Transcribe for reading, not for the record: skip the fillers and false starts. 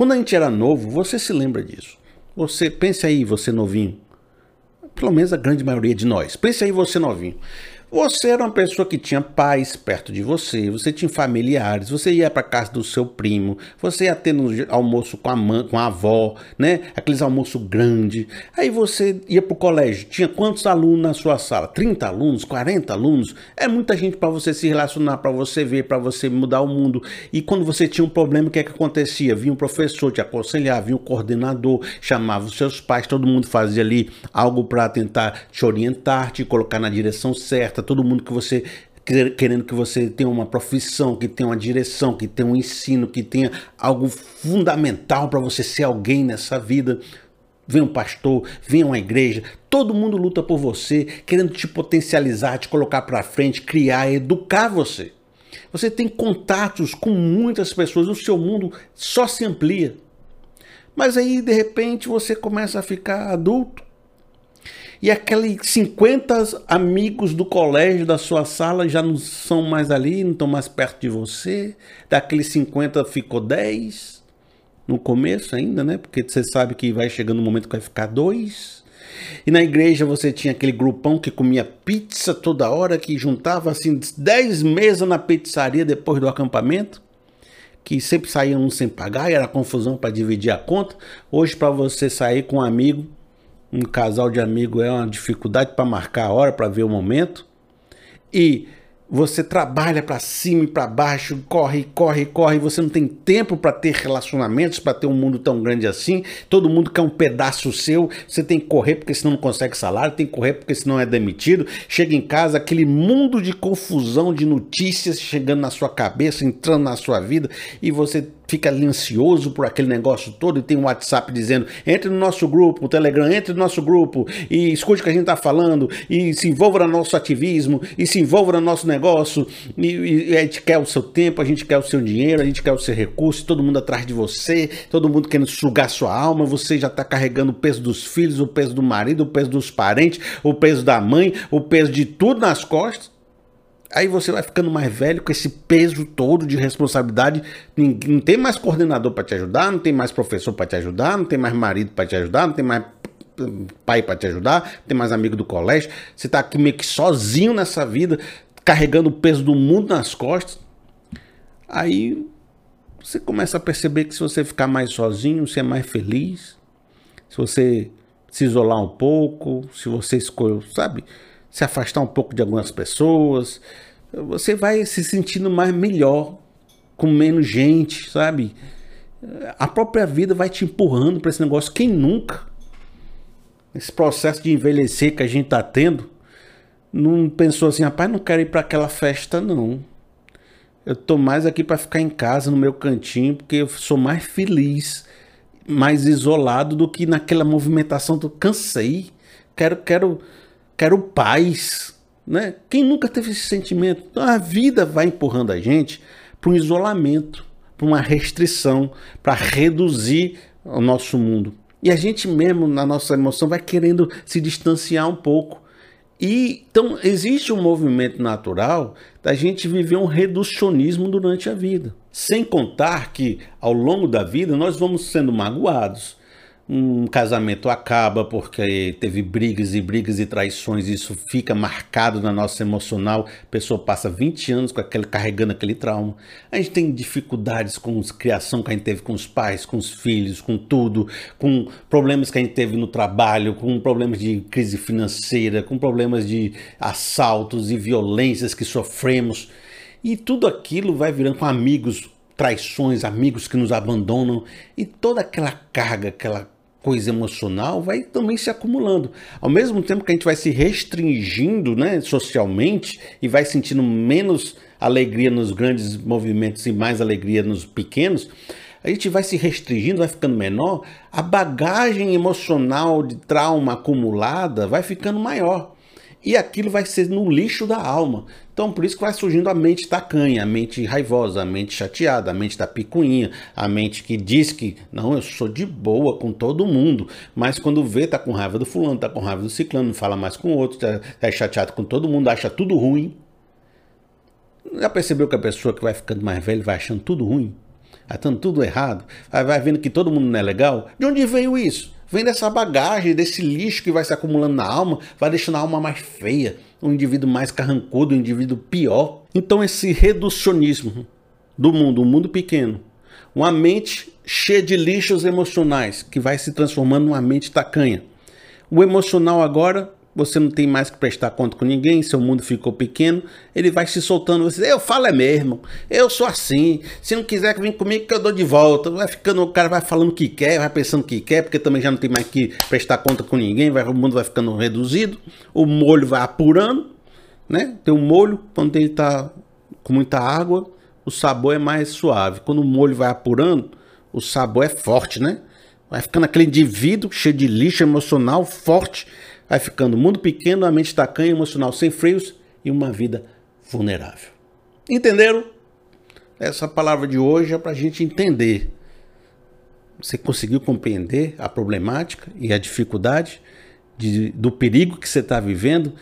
Quando a gente era novo, você se lembra disso. Você, pense aí você novinho, pelo menos a grande maioria de nós, pense aí você novinho. Você era uma pessoa que tinha pais perto de você, você tinha familiares, você ia para casa do seu primo, você ia ter um almoço com a avó, né? Aqueles almoços grandes. Aí você ia para o colégio, tinha quantos alunos na sua sala? 30 alunos, 40 alunos? É muita gente para você se relacionar, para você ver, para você mudar o mundo. E quando você tinha um problema, o que é que acontecia? Vinha um professor te aconselhar, vinha um coordenador, chamava os seus pais, todo mundo fazia ali algo para tentar te orientar, te colocar na direção certa. Todo mundo que você querendo que você tenha uma profissão, que tenha uma direção, que tenha um ensino, que tenha algo fundamental para você ser alguém nessa vida. Vem um pastor, vem uma igreja, todo mundo luta por você, querendo te potencializar, te colocar para frente, criar, educar você. Você tem contatos com muitas pessoas, o seu mundo só se amplia. Mas aí, de repente, você começa a ficar adulto. E aqueles 50 amigos do colégio, da sua sala, já não são mais ali, não estão mais perto de você. Daqueles 50 ficou 10, no começo ainda, né? Porque você sabe que vai chegando um momento que vai ficar 2. E na igreja você tinha aquele grupão que comia pizza toda hora, que juntava assim 10 mesas na pizzaria depois do acampamento. Que sempre saíam um sem pagar e era confusão para dividir a conta. Hoje para você sair com um amigo... Um casal de amigo é uma dificuldade para marcar a hora, para ver o momento. E você trabalha para cima e para baixo, corre, corre, corre. Você não tem tempo para ter relacionamentos, para ter um mundo tão grande assim. Todo mundo quer um pedaço seu. Você tem que correr porque senão não consegue salário, tem que correr porque senão é demitido. Chega em casa, aquele mundo de confusão, de notícias chegando na sua cabeça, entrando na sua vida. E você... fica ali ansioso por aquele negócio todo e tem um WhatsApp dizendo, entre no nosso grupo, o Telegram, entre no nosso grupo e escute o que a gente está falando e se envolva no nosso ativismo e se envolva no nosso negócio e a gente quer o seu tempo, a gente quer o seu dinheiro, a gente quer o seu recurso, todo mundo atrás de você, todo mundo querendo sugar sua alma, você já está carregando o peso dos filhos, o peso do marido, o peso dos parentes, o peso da mãe, o peso de tudo nas costas. Aí você vai ficando mais velho com esse peso todo de responsabilidade. Não tem mais coordenador para te ajudar, não tem mais professor para te ajudar, não tem mais marido para te ajudar, não tem mais pai para te ajudar, não tem mais amigo do colégio. Você está aqui meio que sozinho nessa vida, carregando o peso do mundo nas costas. Aí você começa a perceber que se você ficar mais sozinho, você é mais feliz. Se você se isolar um pouco, se você escolher, sabe... se afastar um pouco de algumas pessoas, você vai se sentindo mais melhor, com menos gente, sabe? A própria vida vai te empurrando para esse negócio, quem nunca? Esse processo de envelhecer que a gente está tendo, não pensou assim, rapaz, não quero ir para aquela festa não. Eu tô mais aqui para ficar em casa, no meu cantinho, porque eu sou mais feliz, mais isolado do que naquela movimentação do cansei, quero paz, né? Quem nunca teve esse sentimento? Então, a vida vai empurrando a gente para um isolamento, para uma restrição, para reduzir o nosso mundo. E a gente mesmo, na nossa emoção, vai querendo se distanciar um pouco. E, então, existe um movimento natural da gente viver um reducionismo durante a vida. Sem contar que, ao longo da vida, nós vamos sendo magoados. Um casamento acaba porque teve brigas e brigas e traições, isso fica marcado na nossa emocional, a pessoa passa 20 anos com aquele, carregando aquele trauma. A gente tem dificuldades com a criação que a gente teve com os pais, com os filhos, com tudo, com problemas que a gente teve no trabalho, com problemas de crise financeira, com problemas de assaltos e violências que sofremos. E tudo aquilo vai virando com amigos, traições, amigos que nos abandonam e toda aquela carga, aquela coisa emocional vai também se acumulando. Ao mesmo tempo que a gente vai se restringindo, né, socialmente e vai sentindo menos alegria nos grandes movimentos e mais alegria nos pequenos, a gente vai se restringindo, vai ficando menor, a bagagem emocional de trauma acumulada vai ficando maior. E aquilo vai ser no lixo da alma. Então, por isso que vai surgindo a mente tacanha, a mente raivosa, a mente chateada, a mente da picuinha, a mente que diz que, não, eu sou de boa com todo mundo, mas quando vê, tá com raiva do fulano, tá com raiva do ciclano, não fala mais com o outro, tá chateado com todo mundo, acha tudo ruim. Já percebeu que a pessoa que vai ficando mais velha vai achando tudo ruim? estando tudo errado, vai vendo que todo mundo não é legal. De onde veio isso? Vem dessa bagagem, desse lixo que vai se acumulando na alma, vai deixando a alma mais feia, um indivíduo mais carrancudo, um indivíduo pior. Então esse reducionismo do mundo, um mundo pequeno, uma mente cheia de lixos emocionais, que vai se transformando numa mente tacanha. O emocional agora, você não tem mais que prestar conta com ninguém, seu mundo ficou pequeno, ele vai se soltando, você diz, eu falo é mesmo, eu sou assim, se não quiser que vem comigo que eu dou de volta, vai ficando, o cara vai falando o que quer, vai pensando o que quer, porque também já não tem mais que prestar conta com ninguém, vai, o mundo vai ficando reduzido, o molho vai apurando, né? Tem um molho, quando ele está com muita água, o sabor é mais suave, quando o molho vai apurando, o sabor é forte, né? Vai ficando aquele indivíduo cheio de lixo emocional, forte, vai ficando o mundo pequeno, a mente tacanha, emocional sem freios e uma vida vulnerável. Entenderam? Essa palavra de hoje é para a gente entender. Você conseguiu compreender a problemática e a dificuldade do perigo que você está vivendo?